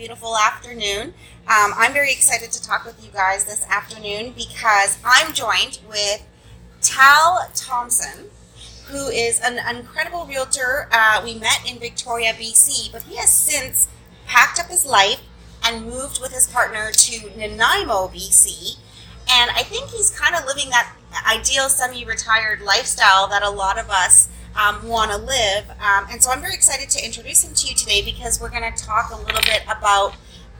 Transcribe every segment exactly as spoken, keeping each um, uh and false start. beautiful afternoon. Um, I'm very excited to talk with you guys this afternoon because I'm joined with Tal Thompson, who is an incredible realtor. Uh, we met in Victoria, B C, but he has since packed up his life and moved with his partner to Nanaimo, B C. And I think he's kind of living that ideal semi-retired lifestyle that a lot of us um, want to live. Um, and so I'm very excited to introduce him to you today because we're going to talk a little bit about,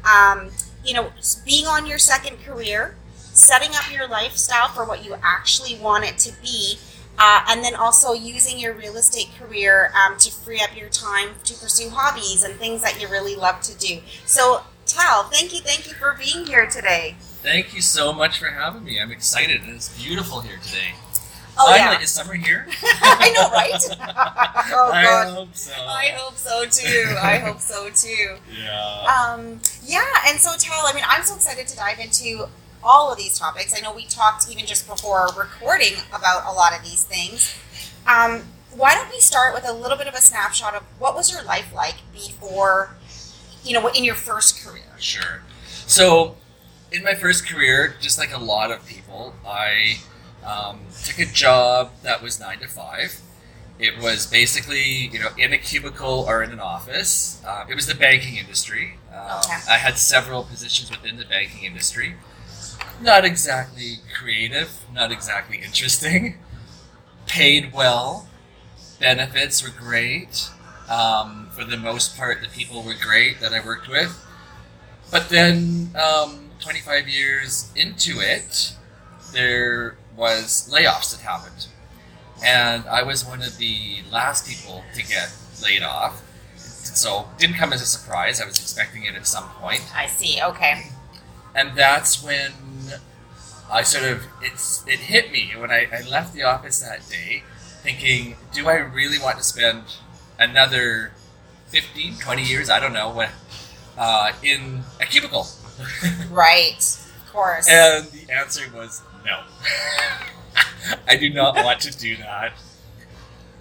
um, you know, being on your second career, setting up your lifestyle for what you actually want it to be, uh, and then also using your real estate career um, to free up your time to pursue hobbies and things that you really love to do. So Tal, thank you, thank you for being here today. Thank you so much for having me. I'm excited. It's beautiful here today. Oh, yeah. Is summer here? I know, right? Oh, God. I hope so. I hope so, too. I hope so, too. Yeah. Um, yeah, and so, Tal, I mean, I'm so excited to dive into all of these topics. I know we talked even just before recording about a lot of these things. Um, why don't we start with a little bit of a snapshot of what was your life like before, you know, in your first career? Sure. So, in my first career, just like a lot of people, I um, took a job that was nine to five. It was basically, you know, in a cubicle or in an office. Uh, it was the banking industry. Um, okay. I had several positions within the banking industry. Not exactly creative, not exactly interesting. Paid well. Benefits were great. Um, for the most part, the people were great that I worked with. But then, um, twenty-five years into it, there was layoffs that happened. And I was one of the last people to get laid off. So it didn't come as a surprise. I was expecting it at some point. I see. Okay. And that's when I sort of, it's it hit me when I, I left the office that day thinking, do I really want to spend another fifteen, twenty years, I don't know, when, uh, in a cubicle? Right, of course. And the answer was no. I do not want to do that.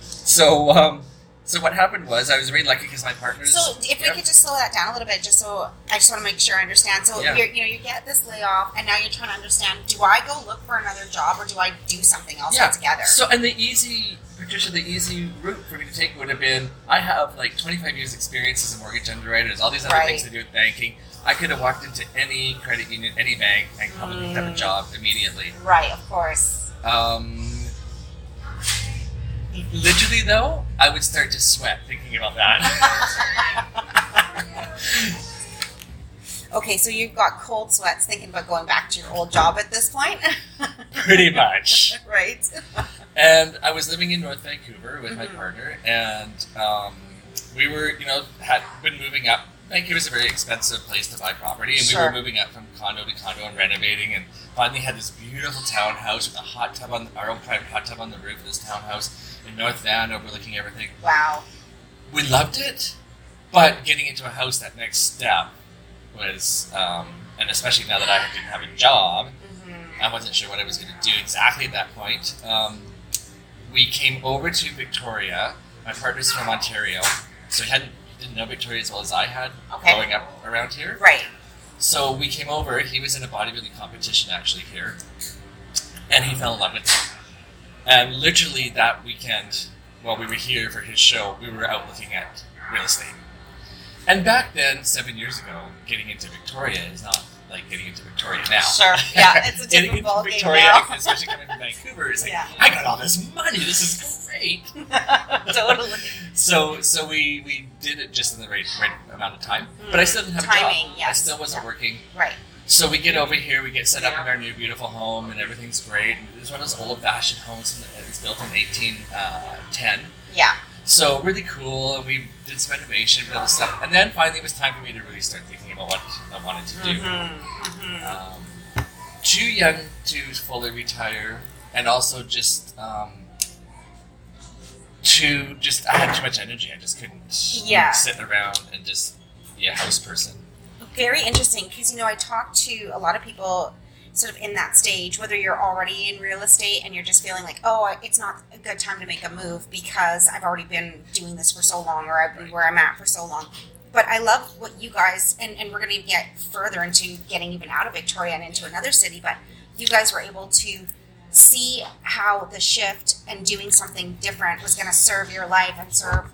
So, um, so what happened was I was really lucky because my partner's. So, if yeah. we could just slow that down a little bit, just so I just want to make sure I understand. So, yeah. you're, you know, you get this layoff, and now you're trying to understand: do I go look for another job, or do I do something else yeah. altogether? So, and the easy, Patricia, the easy route for me to take would have been: I have like twenty-five years' experience as a mortgage underwriter, all these other right. things to do with banking. I could have walked into any credit union, any bank, and probably mm. have a job immediately. Right, of course. Um, literally, though, I would start to sweat thinking about that. Okay, so you've got cold sweats thinking about going back to your old job at this point? Pretty much. Right. And I was living in North Vancouver with mm-hmm. my partner, and um, we were, you know, had been moving up. Vancouver was a very expensive place to buy property, and sure. we were moving up from condo to condo and renovating, and finally had this beautiful townhouse with a hot tub on the, our own private hot tub on the roof of this townhouse in North Van, overlooking everything. Wow. We loved it, but getting into a house, that next step was, um, and especially now that I didn't have a job, mm-hmm. I wasn't sure what I was going to do exactly at that point. Um, we came over to Victoria. My partner's from Ontario, so he hadn't didn't know Victoria as well as I had okay. growing up around here. Right. So we came over. He was in a bodybuilding competition actually here. And he fell in love with it. And literally that weekend, while we were here for his show, we were out looking at real estate. And back then, seven years ago, getting into Victoria is not like getting into Victoria now. Sure. Yeah, it's a different ballgame now. Getting into Victoria, especially coming from Vancouver, is like, yeah. I got all this money. This is great. Totally. So so we, we did it just in the right, right amount of time. Mm. But I still didn't have Timing, a job. Yes. I still wasn't yeah. working. Right. So we get over here. We get set up yeah. in our new beautiful home, and everything's great. And it was one of those old-fashioned homes that was built in eighteen ten. Yeah. So really cool, and we did some renovation and all this stuff. And then finally it was time for me to really start thinking about what I wanted to do. Mm-hmm. Mm-hmm. Um, too young to fully retire, and also just um, too, just, I had too much energy. I just couldn't yeah. sit around and just be a house person. Very interesting, because, you know, I talk to a lot of people sort of in that stage, whether you're already in real estate and you're just feeling like, oh, it's not a good time to make a move because I've already been doing this for so long, or I've been where I'm at for so long. But I love what you guys, and, and we're going to get further into getting even out of Victoria and into another city, but you guys were able to see how the shift and doing something different was going to serve your life and serve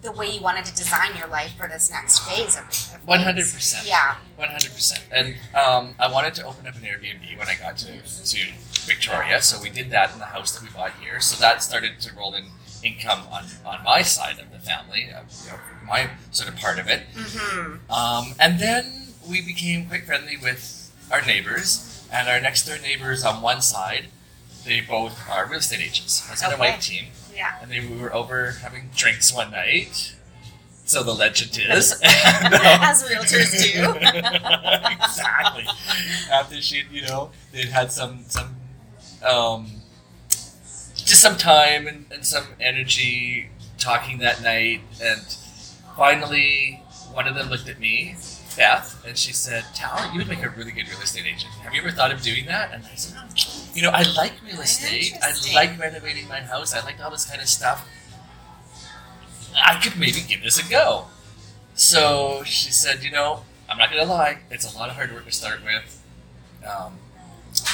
the way you wanted to design your life for this next phase of, of one hundred percent. Yeah. one hundred percent. And um, I wanted to open up an Airbnb when I got to, to Victoria, so we did that in the house that we bought here. So that started to roll in income on, on my side of the family, uh, you know, my sort of part of it. Mm-hmm. Um, and then we became quite friendly with our neighbors, and our next door neighbors on one side, they both are real estate agents. I was on a white team. Yeah. And then we were over having drinks one night, so the legend is. And, um, as realtors do. Exactly. After she, you know, they'd had some, some um, just some time and, and some energy talking that night. And finally, one of them looked at me, Beth, and she said, Tal, you would make a really good real estate agent. Have you ever thought of doing that? And I said, no. You know, I like real estate. I like renovating my house. I like all this kind of stuff. I could maybe give this a go. So she said, you know, I'm not going to lie. It's a lot of hard work to start with. Um,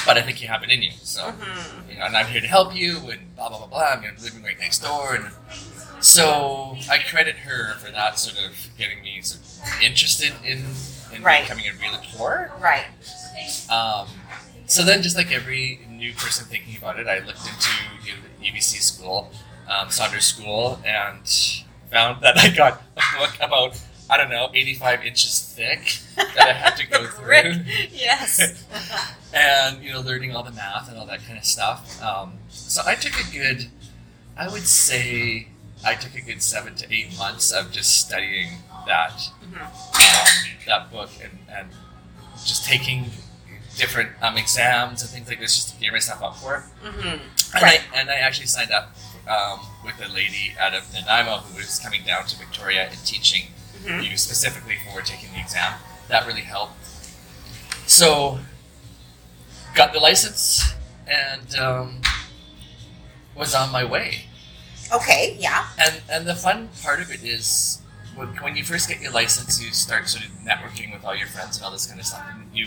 but I think you have it in you. So, mm-hmm. you know, and I'm here to help you and blah, blah, blah, blah. I'm living right next door. And so I credit her for that sort of getting me sort of interested in, in right. becoming a realtor. Right. Um, so then just like every new person thinking about it, I looked into you know, the U B C school, um, Saunders school, and found that I got a book about, I don't know, eighty-five inches thick that I had to go through. Yes. And, you know, learning all the math and all that kind of stuff. Um, so I took a good, I would say I took a good seven to eight months of just studying that, mm-hmm. um, that book and, and just taking different um, exams and things like this just to gear myself up for it. Mm-hmm. And, right. I, and I actually signed up um, with a lady out of Nanaimo who was coming down to Victoria and teaching mm-hmm. you specifically for taking the exam. That really helped. So, got the license and um, was on my way. Okay, yeah. And and the fun part of it is when, when you first get your license, you start sort of networking with all your friends and all this kind of stuff. And you,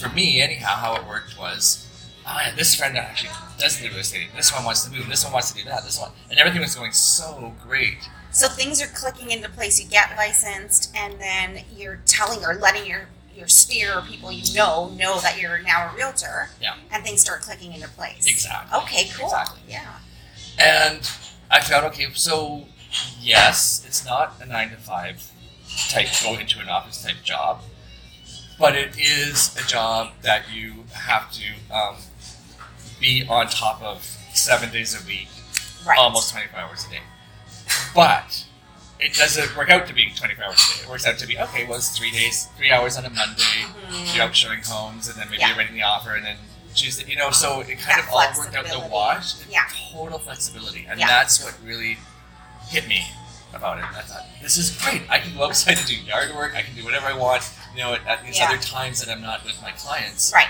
for me, anyhow, how it worked was, ah, this friend actually does the real estate. This one wants to move. This one wants to do that. This one, and everything was going so great. So things are clicking into place. You get licensed, and then you're telling or letting your your sphere or people you know know that you're now a realtor. Yeah. And things start clicking into place. Exactly. Okay. Cool. Exactly. Yeah. And I found okay. So yes, it's not a nine to five type go into an office type job. But it is a job that you have to um, be on top of seven days a week, right. almost twenty-four hours a day. But it doesn't work out to being twenty-four hours a day. It works out to be, okay, well, it's three days, three hours on a Monday, mm-hmm. you're out showing homes, and then maybe yeah. writing the offer, and then Tuesday, you know, so it kind that of all worked out the wash. Yeah. Total flexibility. And yeah. that's what really hit me about it. I thought, this is great. I can go outside and do yard work. I can do whatever I want. You know, at, at these yeah. other times that I'm not with my clients. Right.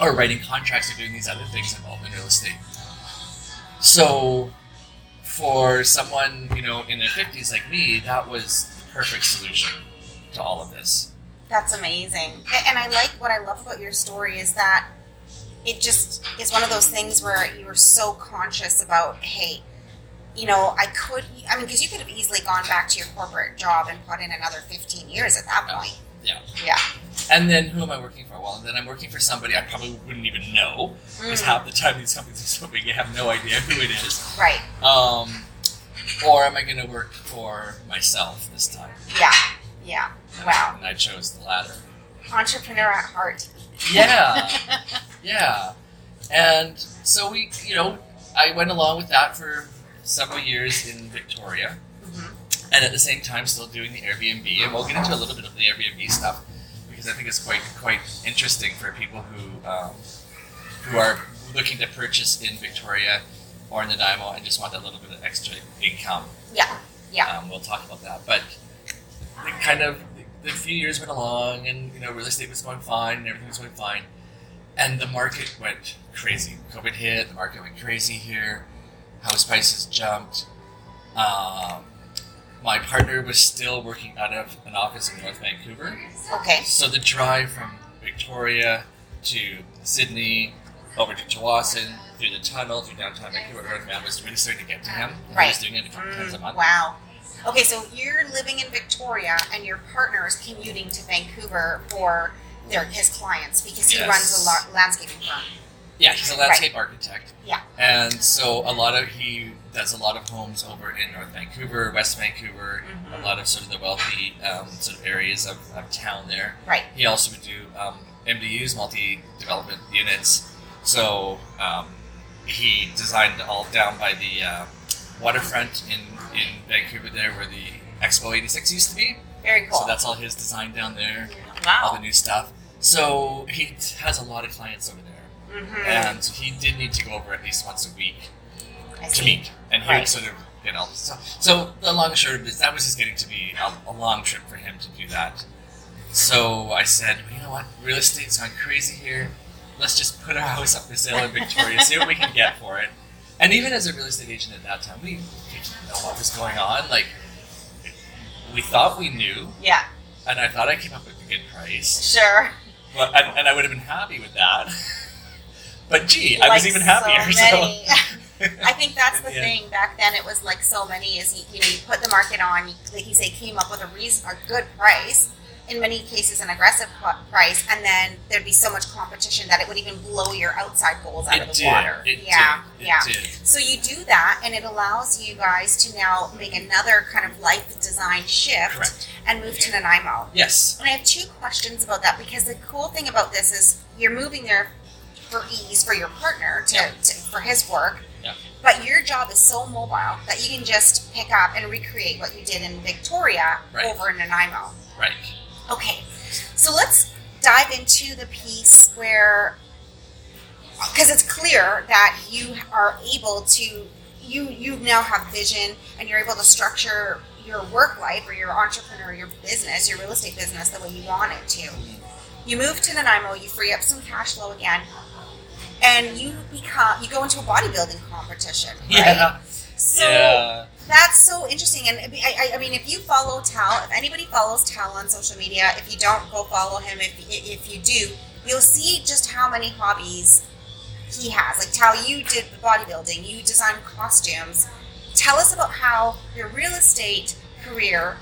Or writing contracts or doing these other things involved in real estate. So for someone, you know, in their fifties like me, that was the perfect solution to all of this. That's amazing. And I like what I love about your story is that it just is one of those things where you were so conscious about, hey, you know, I could, I mean, because you could have easily gone back to your corporate job and put in another fifteen years at that point. Yeah. Yeah. And then who am I working for? Well, then I'm working for somebody I probably wouldn't even know, because mm. half the time these companies are so big, you have no idea who it is. Right. Um, or am I going to work for myself this time? Yeah. Yeah. And wow. And I chose the latter. Entrepreneur at heart. Yeah. Yeah. And so we, you know, I went along with that for several years in Victoria, mm-hmm. and at the same time still doing the Airbnb, and we'll get into a little bit of the Airbnb stuff because I think it's quite quite interesting for people who um, who are looking to purchase in Victoria or in Nanaimo and just want that little bit of extra income. Yeah, yeah. Um, we'll talk about that, but the kind of the few years went along, and you know, real estate was going fine, and everything was going fine, and the market went crazy. COVID hit, the market went crazy here. House prices jumped. Um, my partner was still working out of an office in North Vancouver. Okay. So the drive from Victoria to Sydney, over to Jawasin, through the tunnel, through downtown Vancouver, Earthman was really starting to get to him. And right. He was doing it a couple mm, times a month. Wow. Okay, so you're living in Victoria, and your partner is commuting to Vancouver for their his clients because he yes. runs a lo- landscaping firm. Yeah, he's a landscape right. architect. Yeah. And so a lot of he does a lot of homes over in North Vancouver, West Vancouver, mm-hmm. a lot of sort of the wealthy um, sort of areas of, of town there. Right. He also would do um, M D Us, multi-development units. So um, he designed all down by the uh, waterfront in, in Vancouver there where the Expo eighty-six used to be. Very cool. So that's all his design down there. Wow. All the new stuff. So he has a lot of clients over there. Mm-hmm. And he did need to go over at least once a week I to see. meet. And he right. would sort of, you know. So, so the long and short of this, that was just getting to be a, a long trip for him to do that. So I said, well, you know what, real estate's gone crazy here. Let's just put our house up for sale in Victoria, see what we can get for it. And even as a real estate agent at that time, we didn't know what was going on. Like, we thought we knew. Yeah. And I thought I came up with a good price. Sure. Well, and, and I would have been happy with that. But gee, like I was even happier. So many. So. I think that's the yeah. thing. Back then, it was like so many. Is you, you know, you put the market on. You, like you say, came up with a reason, a good price. In many cases, an aggressive price, and then there'd be so much competition that it would even blow your outside goals out it of the did, water. It yeah, did, it yeah. Did. So you do that, and it allows you guys to now make another kind of life design shift Correct. and move to Nanaimo. Yes. And I have two questions about that because the cool thing about this is you're moving there for ease for your partner to, yeah. to for his work. Yeah. But your job is so mobile that you can just pick up and recreate what you did in Victoria right. over in Nanaimo. Right. Okay, so let's dive into the piece where, because it's clear that you are able to, you you now have vision and you're able to structure your work life or your entrepreneur, your business, your real estate business the way you want it to. You move to Nanaimo, you free up some cash flow again, and you become you go into a bodybuilding competition, right? Yeah. So, yeah. That's so interesting, and I, I, I mean, if you follow Tal, if anybody follows Tal on social media, if you don't, go follow him. If if you do, you'll see just how many hobbies he has. Like Tal, you did the bodybuilding, you designed costumes. Tell us about how your real estate career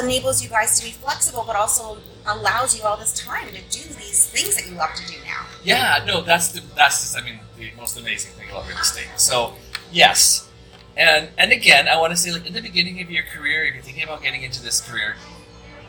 enables you guys to be flexible, but also allows you all this time to do these things that you love to do now. Yeah, no, that's the that's just, I mean, the most amazing thing about real estate. So yes. And and again, I want to say, like, in the beginning of your career, if you're thinking about getting into this career,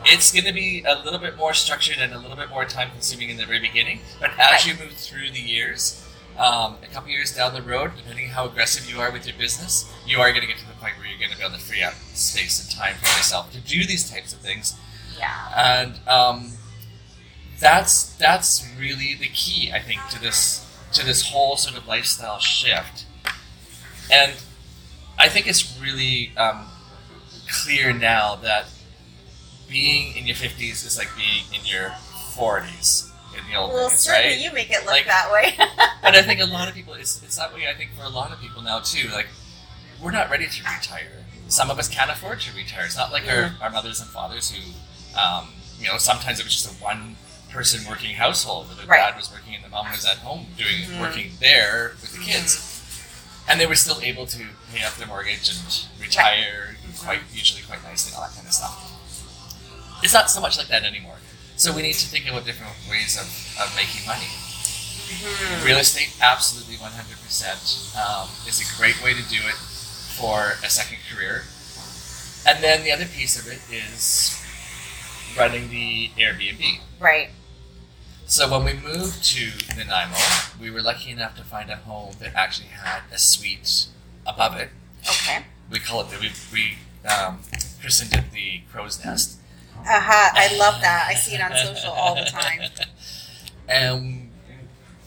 it's going to be a little bit more structured and a little bit more time-consuming in the very beginning. But as you move through the years, um, a couple years down the road, depending on how aggressive you are with your business, you are going to get to the point where you're going to be able to free up space and time for yourself to do these types of things. Yeah. And um, that's that's really the key, I think, to this to this whole sort of lifestyle shift. And I think it's really um, clear now that being in your fifties is like being in your forties in the old well, days, right? Well, certainly you make it look like that way. But I think a lot of people, it's, it's that way I think for a lot of people now too. Like, we're not ready to retire. Some of us can't afford to retire. It's not like mm-hmm. our, our mothers and fathers who, um, you know, sometimes it was just a one person working household where the right. dad was working and the mom was at home doing mm-hmm. working there with the kids. Mm-hmm. And they were still able to pay off their mortgage and retire right. quite usually quite nicely and all that kind of stuff. It's not so much like that anymore. So we need to think about different ways of, of making money. Mm-hmm. Real estate, absolutely one hundred percent um, is a great way to do it for a second career. And then the other piece of it is running the Airbnb. Right. So when we moved to Nanaimo, we were lucky enough to find a home that actually had a suite above it. Okay. We call it, we, we um, christened it the crow's nest. Uh-huh, I love that. I see it on social all the time. And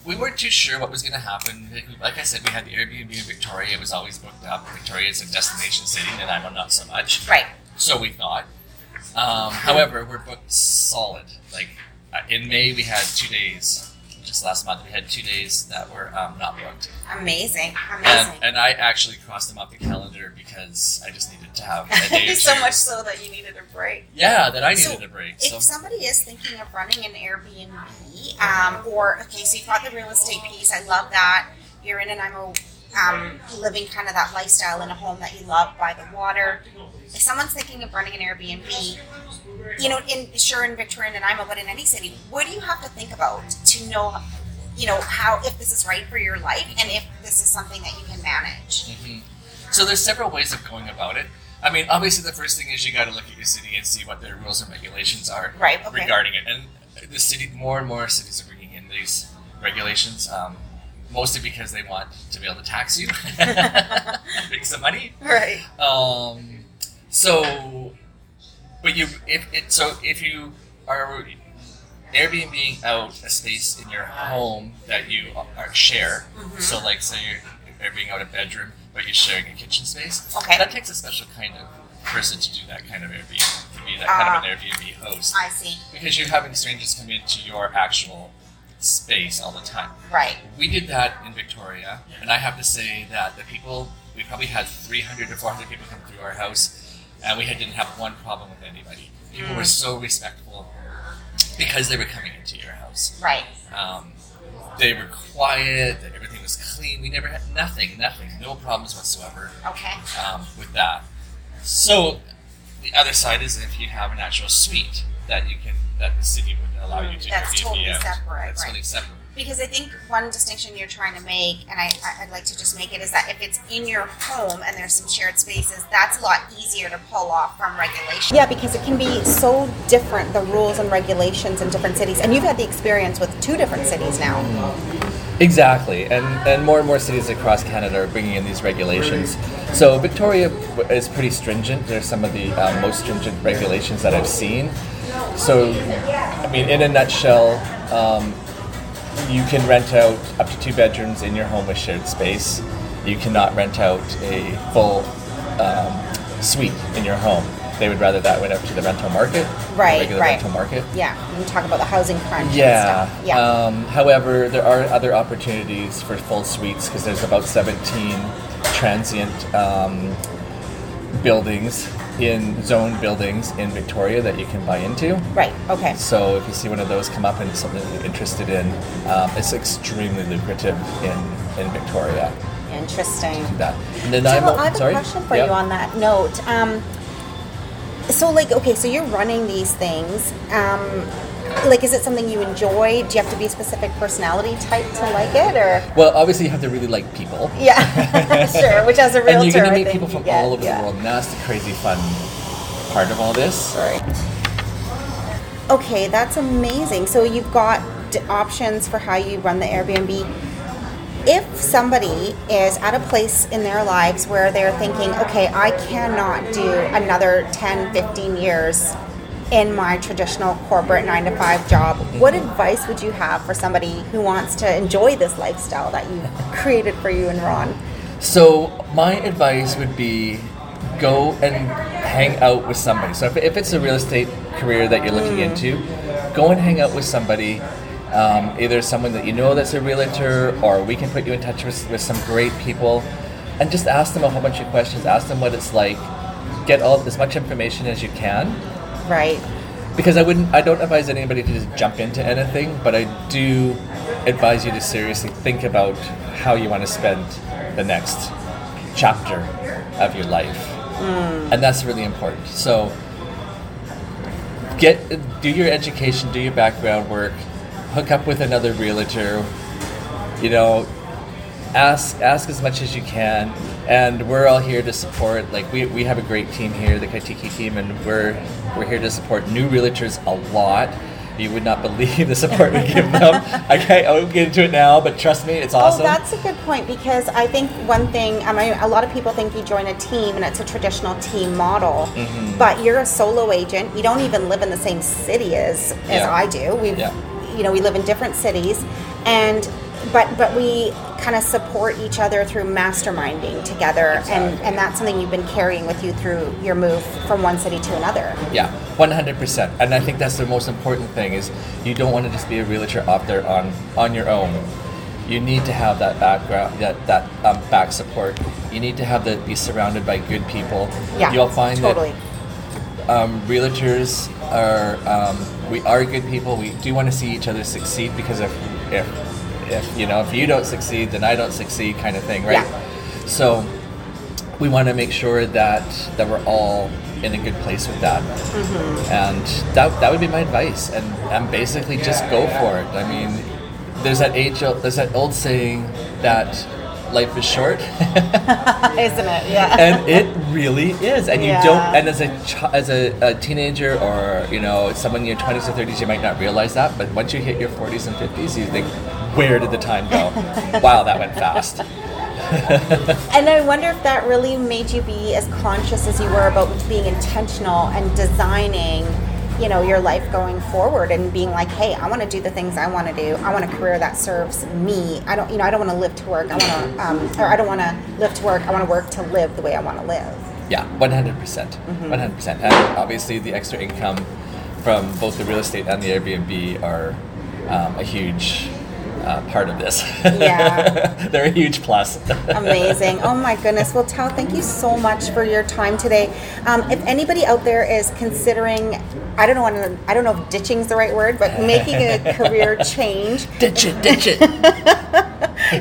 we weren't too sure what was going to happen. Like I said, we had the Airbnb in Victoria. It was always booked up. Victoria is a destination city, Nanaimo not so much. Right. So we thought. Um, however, we're booked solid, like... In May, we had two days, just this last month. We had two days that were um, not booked. Amazing. Amazing. And, and I actually crossed them off the calendar because I just needed to have a day. So much so that you needed a break. Yeah, that I needed so a break. So if somebody is thinking of running an Airbnb, um, or, okay, so you've got the real estate piece. I love that. You're in Nanaimo, um, living kind of that lifestyle in a home that you love by the water. If someone's thinking of running an Airbnb, you know, in sure in Victoria and Nanaimo, but in any city, what do you have to think about to know, you know, how, if this is right for your life and if this is something that you can manage? Mm-hmm. So there's several ways of going about it. I mean, obviously the first thing is you got to look at your city and see what their rules and regulations are right, okay. regarding it. And the city, more and more cities are bringing in these regulations, um, mostly because they want to be able to tax you, make some money. Right. Um, so... But you, if it, so if you are Airbnb-ing out a space in your home that you are, share, mm-hmm. so like say you're Airbnb-ing out a bedroom, but you're sharing a kitchen space, okay. that takes a special kind of person to do that kind of Airbnb, to be that uh, kind of an Airbnb host. I see. Because you're having strangers come into your actual space all the time. Right. We did that in Victoria, and I have to say that the people, we probably had three hundred to four hundred people come through our house, and we had, didn't have one problem with anybody. People mm. were so respectful because they were coming into your house. Right. Um, they were quiet. Everything was clean. We never had nothing, nothing, no problems whatsoever. Okay. Um, with that. So the other side is if you have an actual suite that you can, that the city would allow mm. you to. That's totally out. separate. That's right. totally separate. Because I think one distinction you're trying to make, and I, I'd like to just make it, is that if it's in your home and there's some shared spaces, that's a lot easier to pull off from regulation. Yeah, because it can be so different, the rules and regulations in different cities. And you've had the experience with two different cities now. Exactly. And, and more and more cities across Canada are bringing in these regulations. So Victoria is pretty stringent. They're some of the uh, most stringent regulations that I've seen. So, I mean, in a nutshell, um, you can rent out up to two bedrooms in your home with shared space. You cannot rent out a full um, suite in your home. They would rather that went up to the rental market, right, the regular right. rental market. Yeah, we talk about the housing crunch yeah. and stuff. Yeah. Um, however, there are other opportunities for full suites because there's about seventeen transient um, buildings in zone buildings in Victoria that you can buy into. Right, okay. So if you see one of those come up and it's something you're interested in, um, it's extremely lucrative in, in Victoria. Interesting. That. And then Tal, I have sorry? a question for yep. you on that note. Um, so like, okay, so you're running these things. Um, like, is it something you enjoy? Do you have to be a specific personality type to like it? Or well, obviously you have to really like people. Yeah, sure, which as a realtor, and you're going to meet people from get, all over yeah. the world, and that's the crazy fun part of all this. Right. Okay, that's amazing. So you've got d- options for how you run the Airbnb. If somebody is at a place in their lives where they're thinking, okay, I cannot do another ten, fifteen years in my traditional corporate nine to five job, what advice would you have for somebody who wants to enjoy this lifestyle that you created for you and Ron? So my advice would be go and hang out with somebody. So if, if it's a real estate career that you're looking mm. into, go and hang out with somebody, um, either someone that you know that's a realtor, or we can put you in touch with, with some great people, and just ask them a whole bunch of questions, ask them what it's like, get all as much information as you can. Right. Because I wouldn't, I don't advise anybody to just jump into anything, but I do advise you to seriously think about how you want to spend the next chapter of your life. Mm. And that's really important. So get, do your education, do your background work, hook up with another realtor, you know, ask, ask as much as you can. And we're all here to support, like we, we have a great team here, the Kaitiki team, and we're we're here to support new realtors a lot. You would not believe the support we give them. Okay, I won't get into it now, but trust me, it's awesome. Oh, that's a good point, because I think one thing, I mean, a lot of people think you join a team and it's a traditional team model, mm-hmm. but you're a solo agent. You don't even live in the same city as, as yeah. I do. We've, yeah. You know, we live in different cities. And But but we kind of support each other through masterminding together, exactly. and, and that's something you've been carrying with you through your move from one city to another. Yeah, one hundred percent. And I think that's the most important thing, is you don't want to just be a realtor out there on, on your own. You need to have that background, that that um, back support. You need to have that be surrounded by good people. Yeah, you'll find totally. that um, realtors are um, we are good people. We do want to see each other succeed, because if if If, you know, if you don't succeed, then I don't succeed, kind of thing, right? Yeah. So we want to make sure that that we're all in a good place with that. Mm-hmm. And that that would be my advice. And, and basically just yeah, go yeah. for it. I mean, there's that age, there's that old saying that life is short. Isn't it? Yeah. And it really is. And you yeah. don't, and as a ch- as a, a teenager, or, you know, someone in your twenties or thirties, you might not realize that. But once you hit your forties and fifties, you think, where did the time go? Wow, that went fast. And I wonder if that really made you be as conscious as you were about being intentional and designing, you know, your life going forward, and being like, hey, I want to do the things I want to do. I want a career that serves me. I don't, you know, I don't want to live to work. I want to, um, or I don't want to live to work. I want to work to live the way I want to live. Yeah, one hundred percent, mm-hmm. one hundred percent. And obviously the extra income from both the real estate and the Airbnb are um, a huge... Uh, part of this. Yeah. They're a huge plus. Amazing. Oh my goodness. Well, Tal, thank you so much for your time today. Um, if anybody out there is considering, I don't know, I don't know if ditching is the right word, but making a career change. Ditch it, ditch it.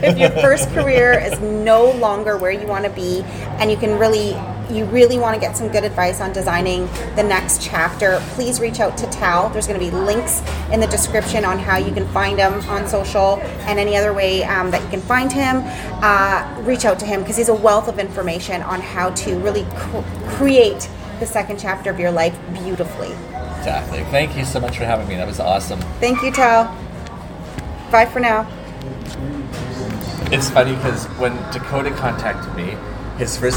If your first career is no longer where you want to be, and you can really you really want to get some good advice on designing the next chapter, please reach out to Tal. There's going to be links in the description on how you can find him on social and any other way um, that you can find him. Uh, reach out to him, because he's a wealth of information on how to really cr- create the second chapter of your life beautifully. Exactly. Thank you so much for having me. That was awesome. Thank you, Tal. Bye for now. It's funny because when Dakota contacted me, his first